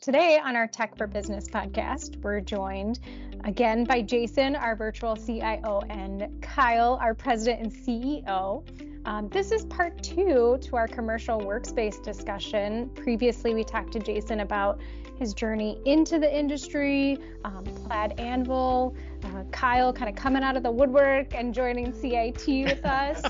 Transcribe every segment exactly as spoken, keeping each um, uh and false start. Today on our Tech for Business podcast, we're joined again by Jason, our virtual C I O, and Kyle, our president and C E O. Um, this is part two to our commercial workspace discussion. Previously, we talked to Jason about his journey into the industry, um, Plaid Anvil, uh, Kyle kind of coming out of the woodwork and joining C I T with us.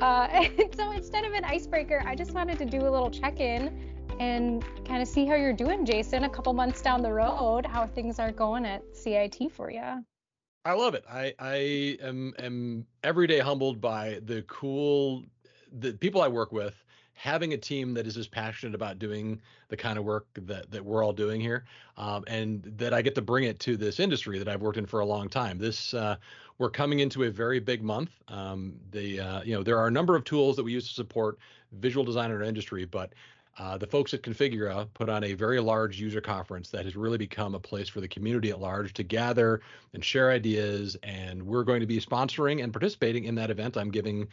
uh, and so instead of an icebreaker, I just wanted to do a little check-in and kind of see how you're doing, Jason, a couple months down the road, how things are going at C I T for you. I love it. I, I am, am every day humbled by the cool, the people I work with, having a team that is as passionate about doing the kind of work that, that we're all doing here, um, and that I get to bring it to this industry that I've worked in for a long time. This uh, we're coming into a very big month. Um, the uh, you know there are a number of tools that we use to support visual design in our industry, but Uh, the folks at Configura put on a very large user conference that has really become a place for the community at large to gather and share ideas. And we're going to be sponsoring and participating in that event. I'm giving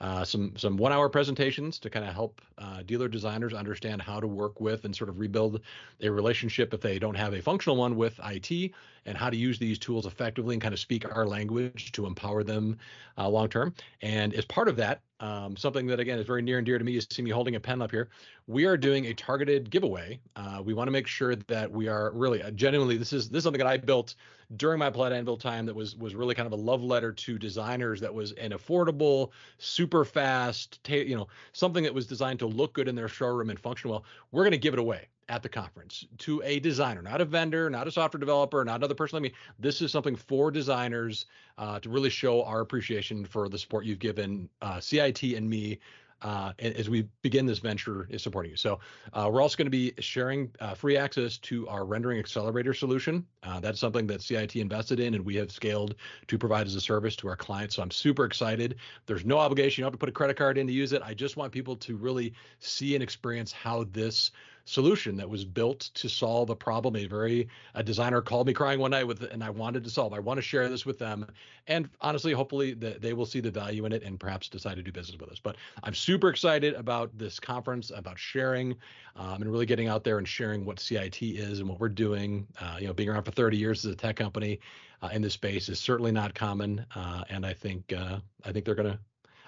uh, some some one-hour presentations to kind of help uh, dealer designers understand how to work with and sort of rebuild a relationship if they don't have a functional one with I T, and how to use these tools effectively and kind of speak our language to empower them uh, long-term. And as part of that, Um, something that, again, is very near and dear to me, you see me holding a pen up here. We are doing a targeted giveaway. Uh, we want to make sure that we are really, uh, genuinely, this is this is something that I built during my Plaid Anvil time that was was really kind of a love letter to designers, that was an affordable, super fast, ta- you know, something that was designed to look good in their showroom and function well. We're going to give it away at the conference to a designer, not a vendor, not a software developer, not another person. I mean, this is something for designers uh, to really show our appreciation for the support you've given uh, C I T and me uh, as we begin this venture is supporting you. So uh, we're also going to be sharing uh, free access to our rendering accelerator solution. Uh, that's something that C I T invested in, and we have scaled to provide as a service to our clients. So I'm super excited. There's no obligation. You don't have to put a credit card in to use it. I just want people to really see and experience how this solution that was built to solve a problem. A very a designer called me crying one night with, and I wanted to solve. I want to share this with them, and honestly, hopefully, the, they will see the value in it and perhaps decide to do business with us. But I'm super excited about this conference, about sharing, um, and really getting out there and sharing what C I T is and what we're doing. Uh, you know, being around for thirty years as a tech company uh, in this space is certainly not common, uh, and I think uh, I think they're gonna.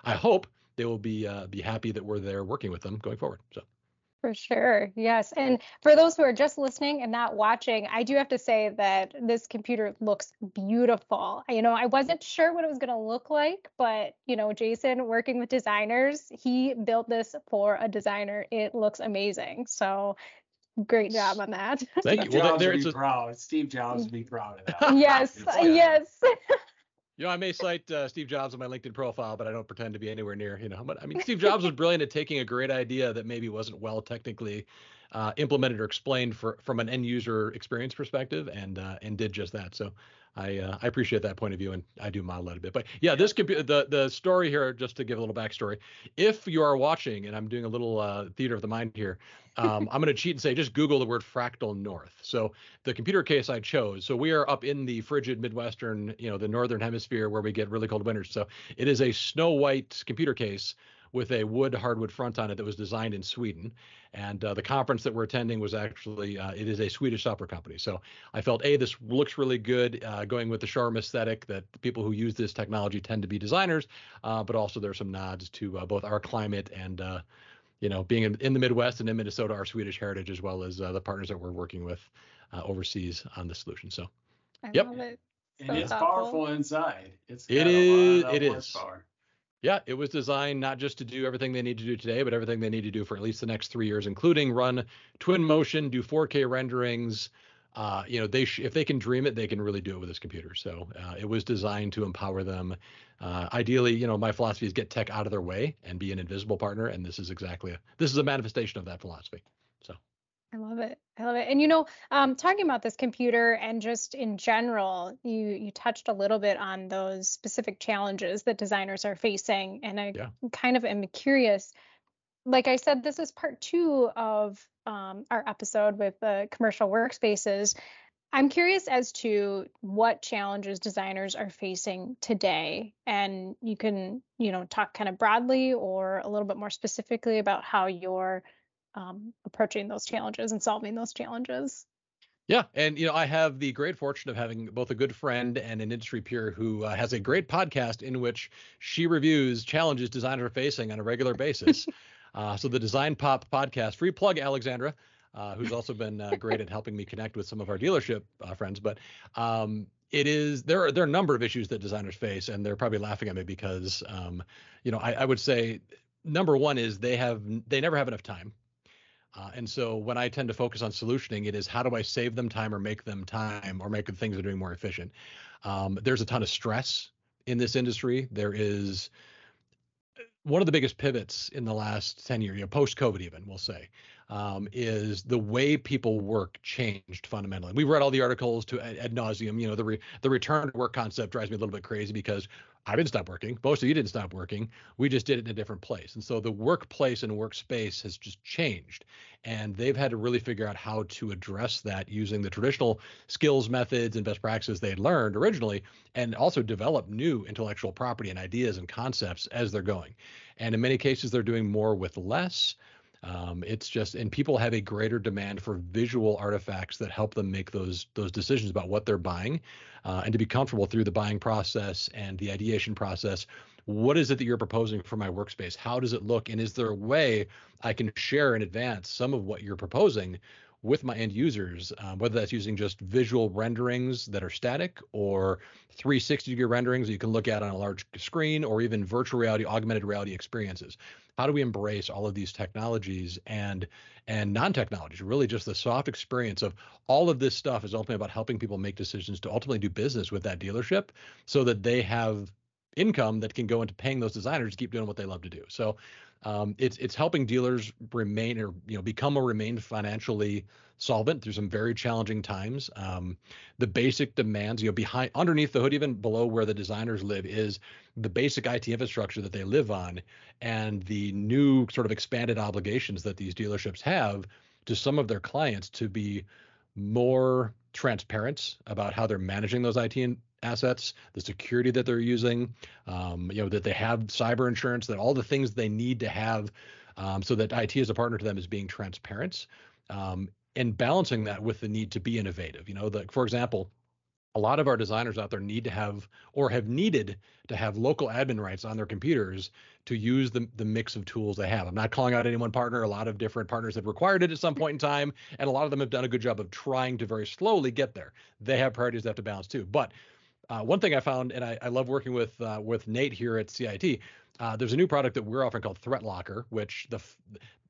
I hope they will be uh, be happy that we're there working with them going forward. So. For sure. Yes. And for those who are just listening and not watching, I do have to say that this computer looks beautiful. You know, I wasn't sure what it was going to look like, but, you know, Jason working with designers, he built this for a designer. It looks amazing. So great job on that. Thank you. Steve well, Jobs there, would be a... proud. Steve Jobs would be proud of that. Yes. Yes. You know, I may cite uh, Steve Jobs on my LinkedIn profile, but I don't pretend to be anywhere near, you know, but I mean, Steve Jobs was brilliant at taking a great idea that maybe wasn't well technically uh, implemented or explained for, from an end user experience perspective, and uh, and did just that. So I uh, I appreciate that point of view, and I do model it a bit. But yeah, this could be the, the story here, just to give a little backstory. If you are watching, and I'm doing a little uh, theater of the mind here, um, I'm going to cheat and say just Google the word fractal north. So the computer case I chose, so we are up in the frigid Midwestern, you know, the northern hemisphere where we get really cold winters. So it is a snow white computer case with a wood hardwood front on it that was designed in Sweden. And uh, the conference that we're attending was actually, uh, it is a Swedish software company. So I felt, A, this looks really good, uh, going with the showroom aesthetic that the people who use this technology tend to be designers, uh, but also there's some nods to uh, both our climate and, uh, you know, being in, in the Midwest and in Minnesota, our Swedish heritage, as well as uh, the partners that we're working with uh, overseas on this solution. So, I yep. love it. So and it's powerful inside. It's got it is, a lot of it is. Power. Yeah, it was designed not just to do everything they need to do today, but everything they need to do for at least the next three years, including run Twinmotion, do four K renderings. Uh, you know, they sh- if they can dream it, they can really do it with this computer. So uh, it was designed to empower them. Uh, ideally, you know, my philosophy is get tech out of their way and be an invisible partner. And this is exactly a, this is a manifestation of that philosophy. So. I love it. I love it. And, you know, um, talking about this computer and just in general, you you touched a little bit on those specific challenges that designers are facing. And I yeah. kind of am curious. Like I said, this is part two of um, our episode with uh, commercial workspaces. I'm curious as to what challenges designers are facing today. And you can, you know, talk kind of broadly or a little bit more specifically about how your um, approaching those challenges and solving those challenges. Yeah. And, you know, I have the great fortune of having both a good friend and an industry peer who uh, has a great podcast in which she reviews challenges designers are facing on a regular basis. uh, so the Design Pop podcast, free plug, Alexandra, uh, who's also been uh, great at helping me connect with some of our dealership uh, friends. But um, it is there are there are a number of issues that designers face, and they're probably laughing at me because, um, you know, I, I would say number one is they have they never have enough time. Uh, and so when I tend to focus on solutioning, it is how do I save them time or make them time or make the things they're doing more efficient? Um, there's a ton of stress in this industry. There is one of the biggest pivots in the last ten years, you know, post-COVID even, we'll say, um, is the way people work changed fundamentally. We've read all the articles to ad, ad nauseum. You know, the re, the return to work concept drives me a little bit crazy because I didn't stop working. Most of you didn't stop working. We just did it in a different place. And so the workplace and workspace has just changed. And they've had to really figure out how to address that using the traditional skills, methods, and best practices they had learned originally, and also develop new intellectual property and ideas and concepts as they're going. And in many cases, they're doing more with less. Um, it's just, and people have a greater demand for visual artifacts that help them make those those decisions about what they're buying, uh, and to be comfortable through the buying process and the ideation process. What is it that you're proposing for my workspace? How does it look? And is there a way I can share in advance some of what you're proposing with my end users, um, whether that's using just visual renderings that are static or three sixty degree renderings that you can look at on a large screen, or even virtual reality, augmented reality experiences. How do we embrace all of these technologies and and non-technologies, really just the soft experience of all of this stuff is ultimately about helping people make decisions to ultimately do business with that dealership so that they have income that can go into paying those designers to keep doing what they love to do. So um, it's it's helping dealers remain or you know become or remain financially solvent through some very challenging times. Um, the basic demands, you know, behind underneath the hood, even below where the designers live, is the basic I T infrastructure that they live on, and the new sort of expanded obligations that these dealerships have to some of their clients to be more transparent about how they're managing those I T in- assets, the security that they're using, um, you know, that they have cyber insurance, that all the things they need to have um, so that I T as a partner to them is being transparent, um, and balancing that with the need to be innovative. You know, the, for example, a lot of our designers out there need to have or have needed to have local admin rights on their computers to use the, the mix of tools they have. I'm not calling out any one partner. A lot of different partners have required it at some point in time, and a lot of them have done a good job of trying to very slowly get there. They have priorities they have to balance too. But Uh, one thing I found, and I, I love working with uh, with Nate here at C I T, uh, there's a new product that we're offering called ThreatLocker, which the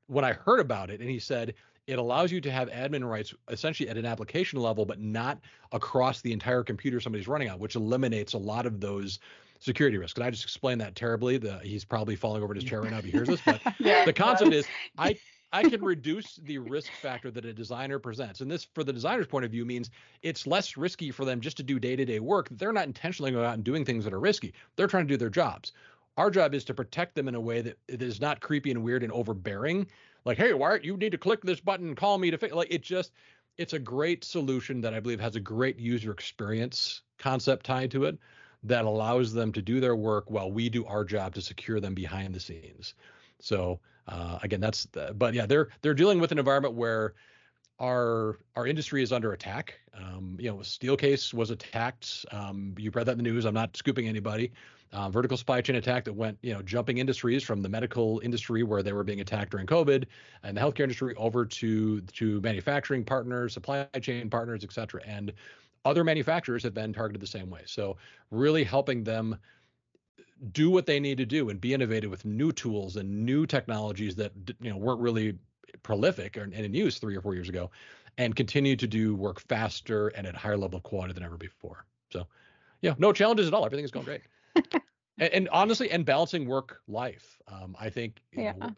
when I heard about it, and he said it allows you to have admin rights essentially at an application level, but not across the entire computer somebody's running on, which eliminates a lot of those security risks. And I just explained that terribly. The, he's probably falling over in his chair right now if he hears this, but yeah, the concept is I... I can reduce the risk factor that a designer presents. And this, for the designer's point of view, means it's less risky for them just to do day-to-day work. They're not intentionally going out and doing things that are risky. They're trying to do their jobs. Our job is to protect them in a way that it is not creepy and weird and overbearing. Like, hey, why you need to click this button, call me to fix. Like, it just, it's a great solution that I believe has a great user experience concept tied to it that allows them to do their work while we do our job to secure them behind the scenes. So uh, again, that's the, but yeah, they're they're dealing with an environment where our our industry is under attack. Um, you know, Steelcase was attacked. Um, you read that in the news. I'm not scooping anybody. Uh, vertical supply chain attack that went, you know, jumping industries from the medical industry where they were being attacked during COVID and the healthcare industry over to to manufacturing partners, supply chain partners, et cetera. And other manufacturers have been targeted the same way. So really helping them do what they need to do and be innovative with new tools and new technologies that you know weren't really prolific and in use three or four years ago, and continue to do work faster and at a higher level of quality than ever before. So, yeah, no challenges at all. Everything is going great. and, and honestly, and balancing work life. Um, I think yeah. you know,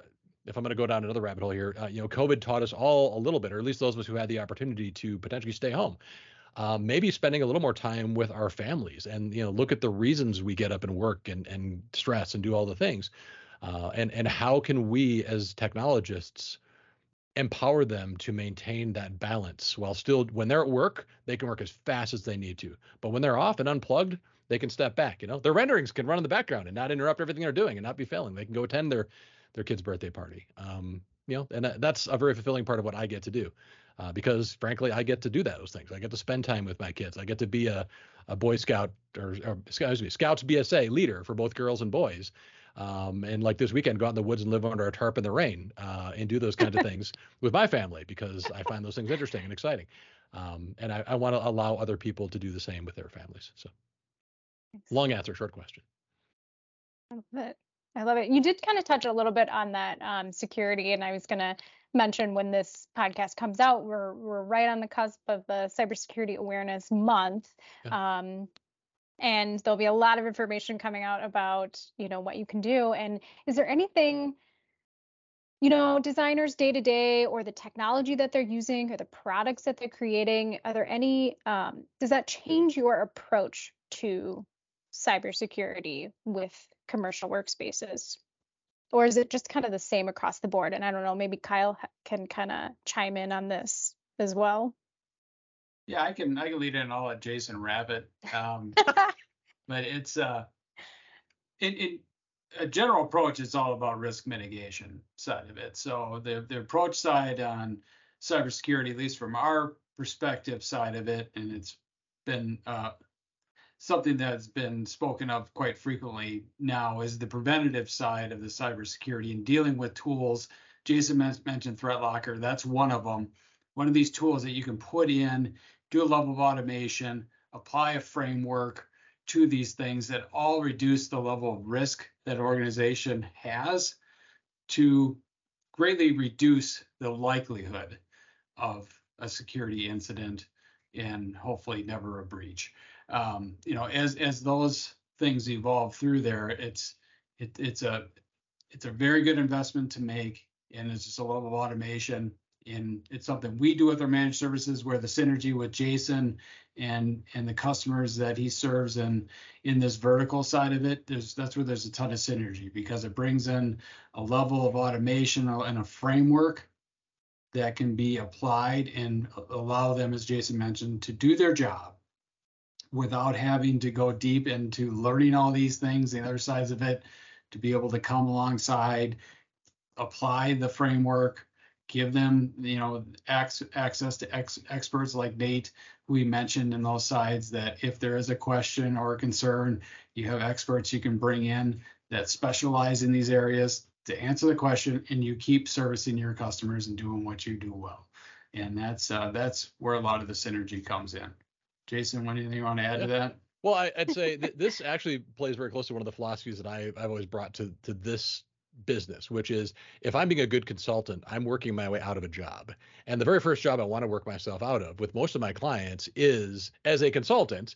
if I'm going to go down another rabbit hole here, uh, you know, COVID taught us all a little bit, or at least those of us who had the opportunity to potentially stay home. Um, maybe spending a little more time with our families and, you know, look at the reasons we get up and work and, and stress and do all the things. Uh, and, and how can we as technologists empower them to maintain that balance while still when they're at work, they can work as fast as they need to. But when they're off and unplugged, they can step back. You know, their renderings can run in the background and not interrupt everything they're doing and not be failing. They can go attend their their kid's birthday party. Um, you know, and that's a very fulfilling part of what I get to do, uh, because frankly, I get to do those things. I get to spend time with my kids. I get to be a, a Boy Scout or, or excuse me, Scouts B S A leader for both girls and boys. Um, and like this weekend, go out in the woods and live under a tarp in the rain, uh, and do those kinds of things with my family, because I find those things interesting and exciting. Um, and I, I want to allow other people to do the same with their families. So long answer, short question. I love it. I love it. You did kind of touch a little bit on that um, security, and I was going to mention when this podcast comes out, we're we're right on the cusp of the Cybersecurity Awareness Month. Yeah. Um, and there'll be a lot of information coming out about, you know, what you can do. And is there anything, you know, designers day to day, or the technology that they're using, or the products that they're creating, are there any, um, does that change your approach to cybersecurity with commercial workspaces? Or is it just kind of the same across the board? And I don't know, maybe Kyle can kind of chime in on this as well. Yeah, I can I can lead in. I'll let Jason Rabbit. Um, but it's uh, it, it, a general approach. It's all about risk mitigation side of it. So the, the approach side on cybersecurity, at least from our perspective side of it, and it's been uh, something that's been spoken of quite frequently now, is the preventative side of the cybersecurity and dealing with tools. Jason mentioned ThreatLocker. That's one of them. One of these tools that you can put in, do a level of automation, apply a framework to these things that all reduce the level of risk that an organization has to greatly reduce the likelihood of a security incident and hopefully never a breach. Um, you know, as as those things evolve through there, it's it, it's a it's a very good investment to make, and it's just a level of automation. And it's something we do with our managed services, where the synergy with Jason and and the customers that he serves and in this vertical side of it, there's that's where there's a ton of synergy, because it brings in a level of automation and a framework that can be applied and allow them, as Jason mentioned, to do their job without having to go deep into learning all these things, the other sides of it, to be able to come alongside, apply the framework, give them, you know, ac- access to ex- experts like Nate, who we mentioned in those sides, that if there is a question or a concern, you have experts you can bring in that specialize in these areas to answer the question, and you keep servicing your customers and doing what you do well. And that's uh, that's where a lot of the synergy comes in. Jason, anything you want to add yeah. to that? Well, I, I'd say th- this actually plays very close to one of the philosophies that I, I've always brought to to this business, which is, if I'm being a good consultant, I'm working my way out of a job. And the very first job I want to work myself out of with most of my clients is, as a consultant,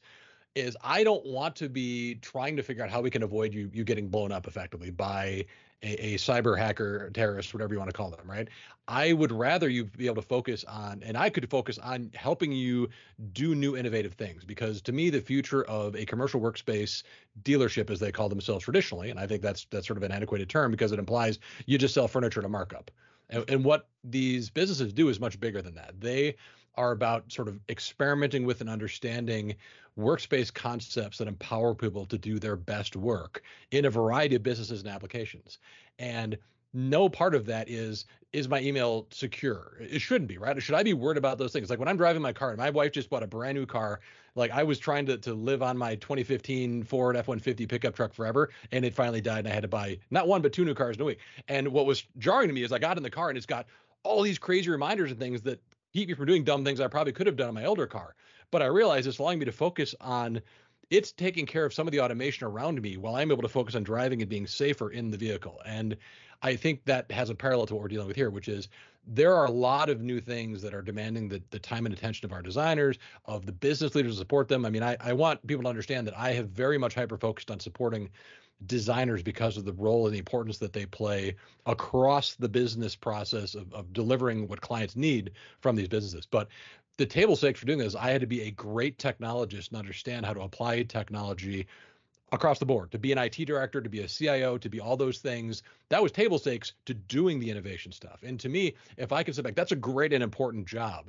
is I don't want to be trying to figure out how we can avoid you you getting blown up effectively by a, a cyber hacker, terrorist, whatever you want to call them, right? I would rather you be able to focus on, and I could focus on helping you do new innovative things, because to me, the future of a commercial workspace dealership, as they call themselves traditionally, and I think that's that's sort of an antiquated term, because it implies you just sell furniture at a markup. And, and what these businesses do is much bigger than that. They are about sort of experimenting with and understanding workspace concepts that empower people to do their best work in a variety of businesses and applications. And no part of that is, is my email secure? It shouldn't be, right? Should I be worried about those things? Like when I'm driving my car, and my wife just bought a brand new car, like I was trying to, to live on my twenty fifteen Ford F one fifty pickup truck forever, and it finally died, and I had to buy not one, but two new cars in a week. And what was jarring to me is I got in the car, and it's got all these crazy reminders and things that keep me from doing dumb things I probably could have done in my older car. But I realized it's allowing me to focus on, it's taking care of some of the automation around me while I'm able to focus on driving and being safer in the vehicle. And I think that has a parallel to what we're dealing with here, which is there are a lot of new things that are demanding the, the time and attention of our designers, of the business leaders to support them. I mean, I, I want people to understand that I have very much hyper-focused on supporting designers because of the role and the importance that they play across the business process of, of delivering what clients need from these businesses. But the table stakes for doing this, I had to be a great technologist and understand how to apply technology across the board, to be an I T director, to be a C I O, to be all those things. That was table stakes to doing the innovation stuff. And to me, if I can sit back, that's a great and important job.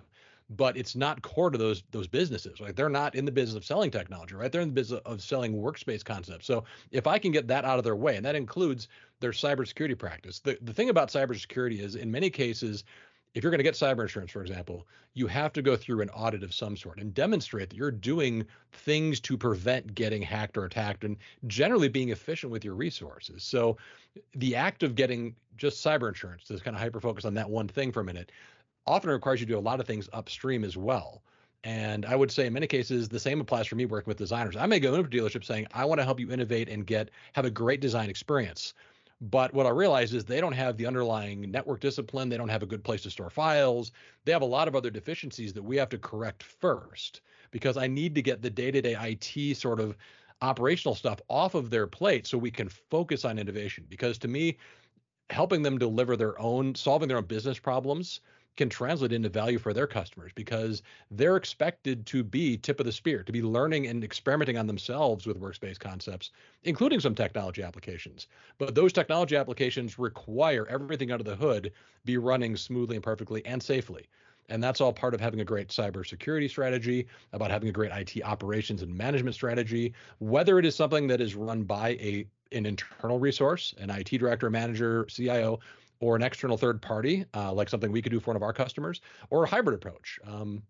but it's not core to those those businesses. Like, they're not in the business of selling technology, right? They're in the business of selling workspace concepts. So if I can get that out of their way, and that includes their cybersecurity practice. The, the thing about cybersecurity is, in many cases, if you're going to get cyber insurance, for example, you have to go through an audit of some sort and demonstrate that you're doing things to prevent getting hacked or attacked, and generally being efficient with your resources. So the act of getting just cyber insurance, to kind of hyper-focus on that one thing for a minute, often requires you to do a lot of things upstream as well. And I would say in many cases, the same applies for me working with designers. I may go into a dealership saying, I want to help you innovate and get have a great design experience. But what I realize is they don't have the underlying network discipline. They don't have a good place to store files. They have a lot of other deficiencies that we have to correct first, because I need to get the day-to-day I T sort of operational stuff off of their plate so we can focus on innovation. Because to me, helping them deliver their own, solving their own business problems can translate into value for their customers, because they're expected to be tip of the spear, to be learning and experimenting on themselves with workspace concepts, including some technology applications. But those technology applications require everything under the hood be running smoothly and perfectly and safely. And that's all part of having a great cybersecurity strategy, about having a great I T operations and management strategy, whether it is something that is run by a an internal resource, an I T director, manager, C I O, or an external third party, uh, like something we could do for one of our customers, or a hybrid approach. Um,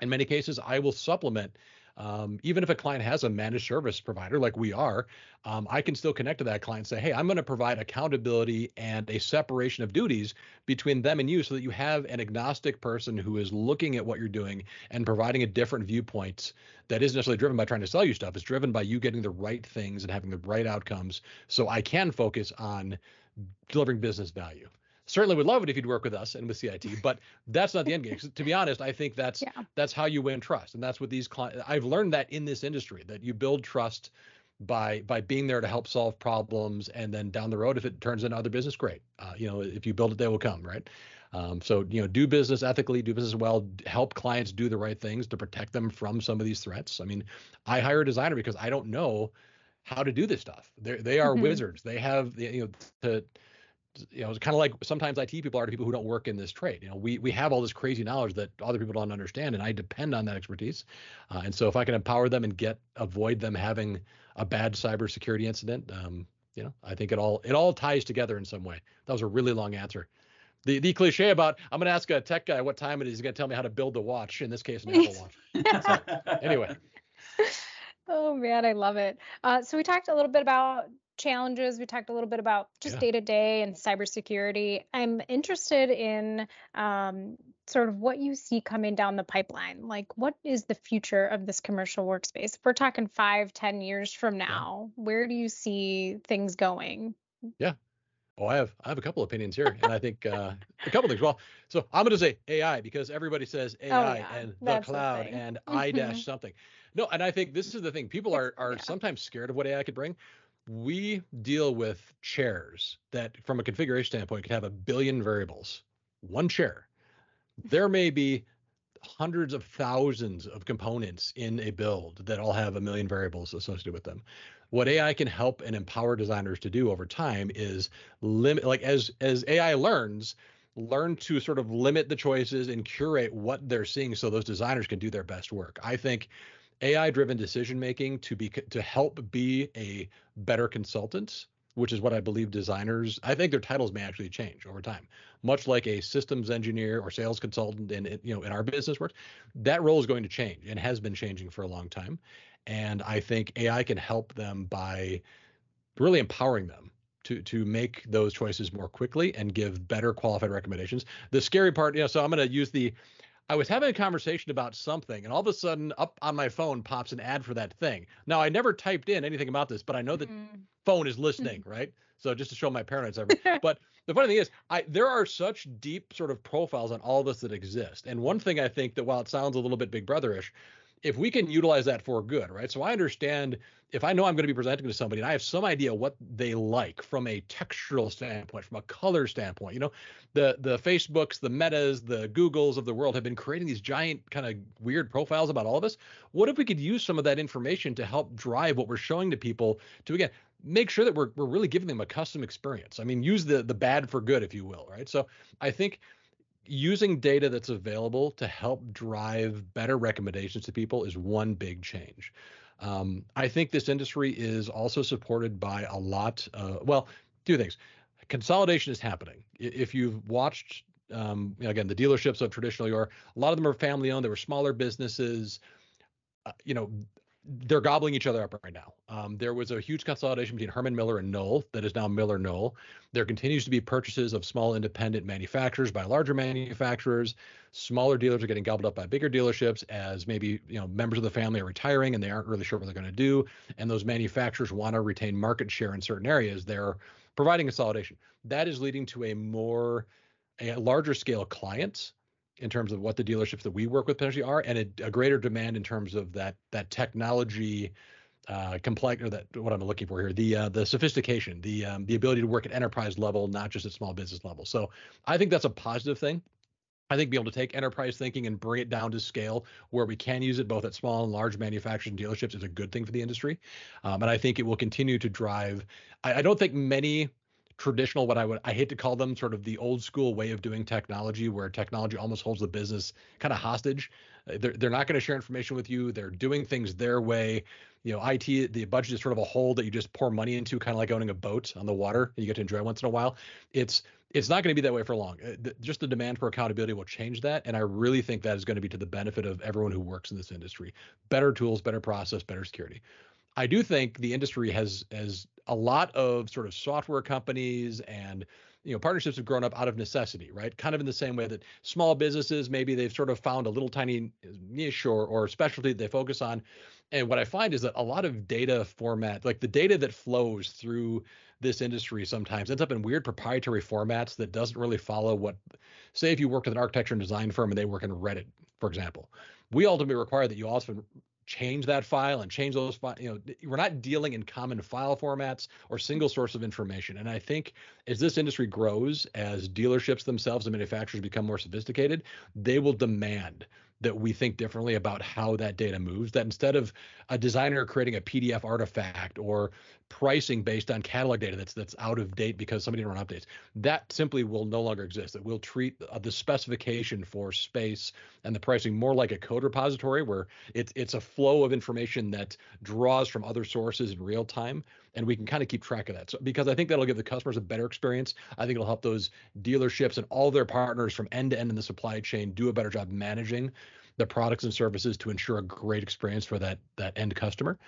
in many cases, I will supplement, um, even if a client has a managed service provider like we are, um, I can still connect to that client and say, hey, I'm going to provide accountability and a separation of duties between them and you, so that you have an agnostic person who is looking at what you're doing and providing a different viewpoint that isn't necessarily driven by trying to sell you stuff. It's driven by you getting the right things and having the right outcomes, so I can focus on delivering business value. Certainly would love it if you'd work with us and with C I T, but that's not the end game. To be honest, I think that's yeah. that's how you win trust. And that's what these clients, I've learned that in this industry, that you build trust by by being there to help solve problems. And then down the road, if it turns into other business, great. Uh, you know, if you build it, they will come, right? Um, so, you know, do business ethically, do business well, help clients do the right things to protect them from some of these threats. I mean, I hire a designer because I don't know how to do this stuff. They they are mm-hmm. wizards. They have, you know, to, you know, it's kind of like sometimes I T people are to people who don't work in this trade. You know, we we have all this crazy knowledge that other people don't understand, and I depend on that expertise. Uh, and so if I can empower them and get avoid them having a bad cybersecurity incident, um, you know, I think it all it all ties together in some way. That was a really long answer. The the cliche about I'm going to ask a tech guy what time it is, he's going to tell me how to build the watch. In this case, an Apple Watch. So, anyway. Oh, man, I love it. Uh, so we talked a little bit about challenges. We talked a little bit about just day to day and cybersecurity. I'm interested in um, sort of what you see coming down the pipeline. Like, what is the future of this commercial workspace? If we're talking five, ten years from now, yeah. where do you see things going? Yeah. Oh, I have I have a couple opinions here, and I think uh, a couple things. Well, so I'm going to say A I because everybody says A I oh, yeah. and the That's cloud the and I dash something. No, and I think this is the thing. People are are yeah. sometimes scared of what A I could bring. We deal with chairs that, from a configuration standpoint, could have a billion variables. One chair. There may be hundreds of thousands of components in a build that all have a million variables associated with them. What A I can help and empower designers to do over time is limit, like as as A I learns, learn to sort of limit the choices and curate what they're seeing so those designers can do their best work. I think A I-driven decision-making to be to help be a better consultant, which is what I believe designers, I think their titles may actually change over time, much like a systems engineer or sales consultant in, you know, in our business works. That role is going to change and has been changing for a long time. And I think A I can help them by really empowering them to to make those choices more quickly and give better qualified recommendations. The scary part, you know, so I'm going to use the, I was having a conversation about something, and all of a sudden up on my phone pops an ad for that thing. Now, I never typed in anything about this, but I know the mm-hmm. phone is listening, right? So just to show my paranoid cyber. But the funny thing is, I there are such deep sort of profiles on all of us that exist. And one thing I think that while it sounds a little bit Big Brother-ish, if we can utilize that for good, right? So I understand if I know I'm going to be presenting to somebody and I have some idea what they like from a textural standpoint, from a color standpoint, you know, the the Facebooks, the Metas, the Googles of the world have been creating these giant kind of weird profiles about all of us. What if we could use some of that information to help drive what we're showing to people to, again, make sure that we're we're really giving them a custom experience. I mean, use the the bad for good, if you will, right? So I think using data that's available to help drive better recommendations to people is one big change. Um, I think this industry is also supported by a lot of, well, two things. Consolidation is happening. If you've watched, um, you know, again, the dealerships of traditional yore, a lot of them are family owned. They were smaller businesses. Uh, you know, they're gobbling each other up right now. Um, there was a huge consolidation between Herman Miller and Knoll that is now Miller Knoll. There continues to be purchases of small independent manufacturers by larger manufacturers. Smaller dealers are getting gobbled up by bigger dealerships as maybe, you know, members of the family are retiring and they aren't really sure what they're going to do. And those manufacturers want to retain market share in certain areas. They're providing consolidation. That is leading to a more, a larger scale clients in terms of what the dealerships that we work with potentially are, and a, a greater demand in terms of that that technology uh, complex, or that what I'm looking for here, the uh, the sophistication, the um, the ability to work at enterprise level, not just at small business level. So I think that's a positive thing. I think being able to take enterprise thinking and bring it down to scale where we can use it both at small and large manufacturing dealerships is a good thing for the industry, um, and I think it will continue to drive. I, I don't think many traditional, what I would, I hate to call them sort of the old school way of doing technology, where technology almost holds the business kind of hostage. They're, they're not going to share information with you. They're doing things their way. You know, I T, the budget is sort of a hole that you just pour money into, kind of like owning a boat on the water and you get to enjoy once in a while. It's, it's not going to be that way for long. Just the demand for accountability will change that. And I really think that is going to be to the benefit of everyone who works in this industry. Better tools, better process, better security. I do think the industry has, has a lot of sort of software companies and, you know, partnerships have grown up out of necessity, right? Kind of in the same way that small businesses, maybe they've sort of found a little tiny niche or, or specialty that they focus on. And what I find is that a lot of data format, like the data that flows through this industry sometimes ends up in weird proprietary formats that doesn't really follow what, say, if you worked with an architecture and design firm and they work in Revit, for example, we ultimately require that you also change that file and change those, you know, we're not dealing in common file formats or single source of information. And I think as this industry grows, as dealerships themselves and manufacturers become more sophisticated, they will demand that we think differently about how that data moves, that instead of a designer creating a P D F artifact or pricing based on catalog data that's that's out of date because somebody didn't run updates, that simply will no longer exist. That we'll treat the specification for space and the pricing more like a code repository where it's it's a flow of information that draws from other sources in real time, and we can kind of keep track of that. So, because I think that'll give the customers a better experience. I think it'll help those dealerships and all their partners from end to end in the supply chain do a better job managing the products and services to ensure a great experience for that that end customer.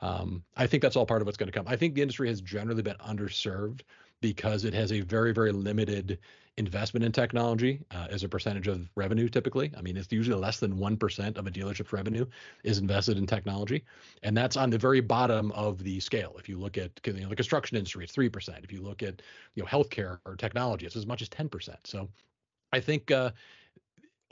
Um, I think that's all part of what's going to come. I think the industry has generally been underserved because it has a very, very limited investment in technology uh, as a percentage of revenue typically. I mean, it's usually less than one percent of a dealership's revenue is invested in technology. And that's on the very bottom of the scale. If you look at you know, the construction industry, it's three percent. If you look at you know healthcare or technology, it's as much as ten percent. So I think uh,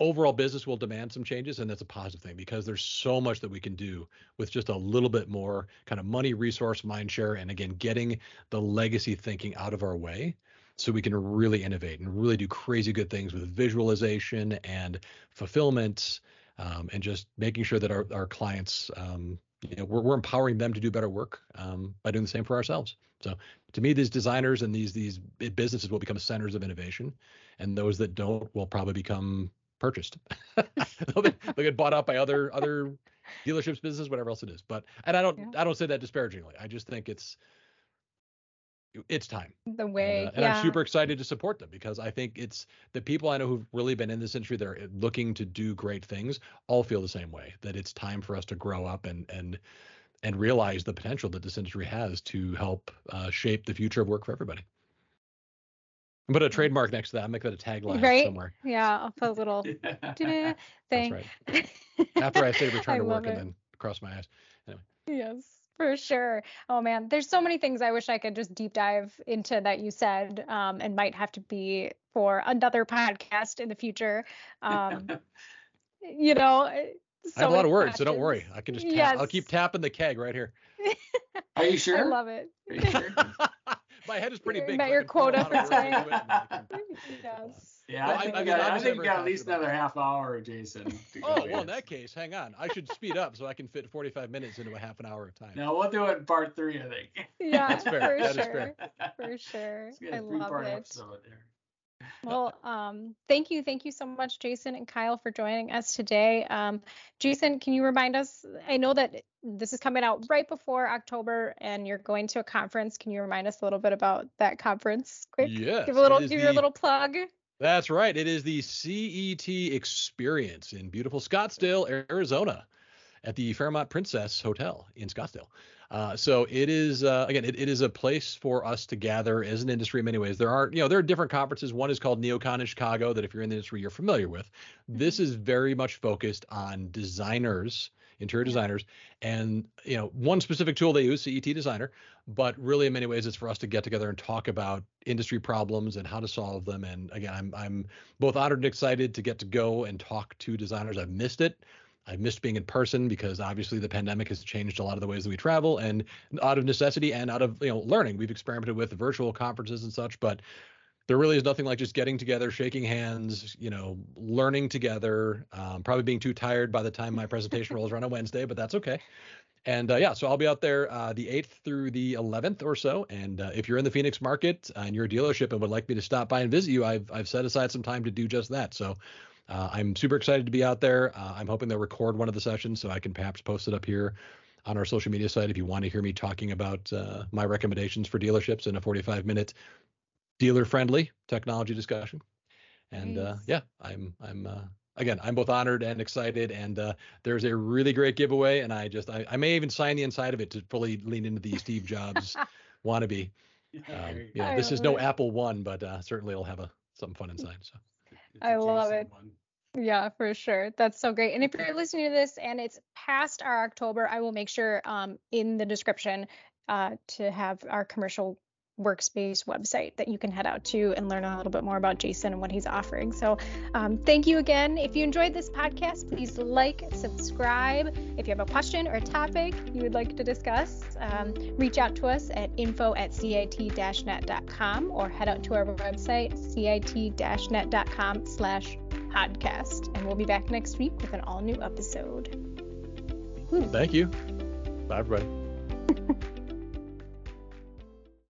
overall business will demand some changes, and that's a positive thing because there's so much that we can do with just a little bit more kind of money, resource, mind share, and again, getting the legacy thinking out of our way so we can really innovate and really do crazy good things with visualization and fulfillment um, and just making sure that our, our clients, um, you know, we're, we're empowering them to do better work um, by doing the same for ourselves. So to me, these designers and these, these businesses will become centers of innovation, and those that don't will probably become purchased. They'll get bought out by other other dealerships, businesses, whatever else it is. But and I don't yeah. I don't say that disparagingly. I just think it's it's time. The way uh, and yeah. I'm super excited to support them because I think it's the people I know who've really been in this industry that are looking to do great things all feel the same way, that it's time for us to grow up and and and realize the potential that this industry has to help uh, shape the future of work for everybody. Put a trademark next to that. I'll make that a tagline right? somewhere. Yeah, I'll put a little yeah. thing. That's right. After I say return to work it. And then cross my eyes. Anyway. Yes, for sure. Oh, man, there's so many things I wish I could just deep dive into that you said um, and might have to be for another podcast in the future. Um, you know, so I have a lot of words, passions. So don't worry. I can just tap. Yes. I'll keep tapping the keg right here. Are you sure? I love it. Are you sure? My head is pretty big. About so your quota. Yes. Yeah, well, I think I, I mean, I think we got at least another half hour, Jason. Oh, well, in that case, hang on. I should speed up so I can fit forty-five minutes into a half an hour of time. No, we'll do it in part three, I think. Yeah, that's fair. For that sure. Is fair. For sure. I love it. Episode there. Well, um, thank you. Thank you so much, Jason and Kyle, for joining us today. Um, Jason, can you remind us? I know that this is coming out right before October and you're going to a conference. Can you remind us a little bit about that conference? Quick, yes, give a little, give the, your little plug. That's right. It is the C E T Experience in beautiful Scottsdale, Arizona, at the Fairmont Princess Hotel in Scottsdale. Uh, so it is, uh, again, it, it is a place for us to gather as an industry in many ways. There are, you know, there are different conferences. One is called Neocon in Chicago that if you're in the industry, you're familiar with. This is very much focused on designers, interior designers, and, you know, one specific tool they use, C E T Designer, but really in many ways it's for us to get together and talk about industry problems and how to solve them. And again, I'm, I'm both honored and excited to get to go and talk to designers. I've missed it. I missed being in person because obviously the pandemic has changed a lot of the ways that we travel, and out of necessity and out of, you know, learning, we've experimented with virtual conferences and such, but there really is nothing like just getting together, shaking hands, you know, learning together, um, probably being too tired by the time my presentation rolls around on Wednesday, but that's okay. And uh, yeah, so I'll be out there uh, the eighth through the eleventh or so. And uh, if you're in the Phoenix market and you're a dealership and would like me to stop by and visit you, I've, I've set aside some time to do just that. So Uh, I'm super excited to be out there. Uh, I'm hoping they'll record one of the sessions so I can perhaps post it up here on our social media site if you want to hear me talking about uh, my recommendations for dealerships in a forty-five minute dealer-friendly technology discussion. And nice. uh, yeah, I'm, I'm uh, again, I'm both honored and excited. And uh, there's a really great giveaway. And I just, I, I may even sign the inside of it to fully lean into the Steve Jobs wannabe. Um, you know, this is no Apple One, but uh, certainly it'll have a something fun inside. So I love it. One. Yeah, for sure. That's so great. And if you're listening to this and it's past our October, I will make sure um, in the description uh, to have our commercial workspace website that you can head out to and learn a little bit more about Jason and what he's offering. So um, thank you again. If you enjoyed this podcast, please like, subscribe. If you have a question or a topic you would like to discuss, um, reach out to us at info at C I T dash net dot com or head out to our website, C I T dash net dot com slash podcast, and we'll be back next week with an all new episode. Woo. Thank you. Bye, everybody.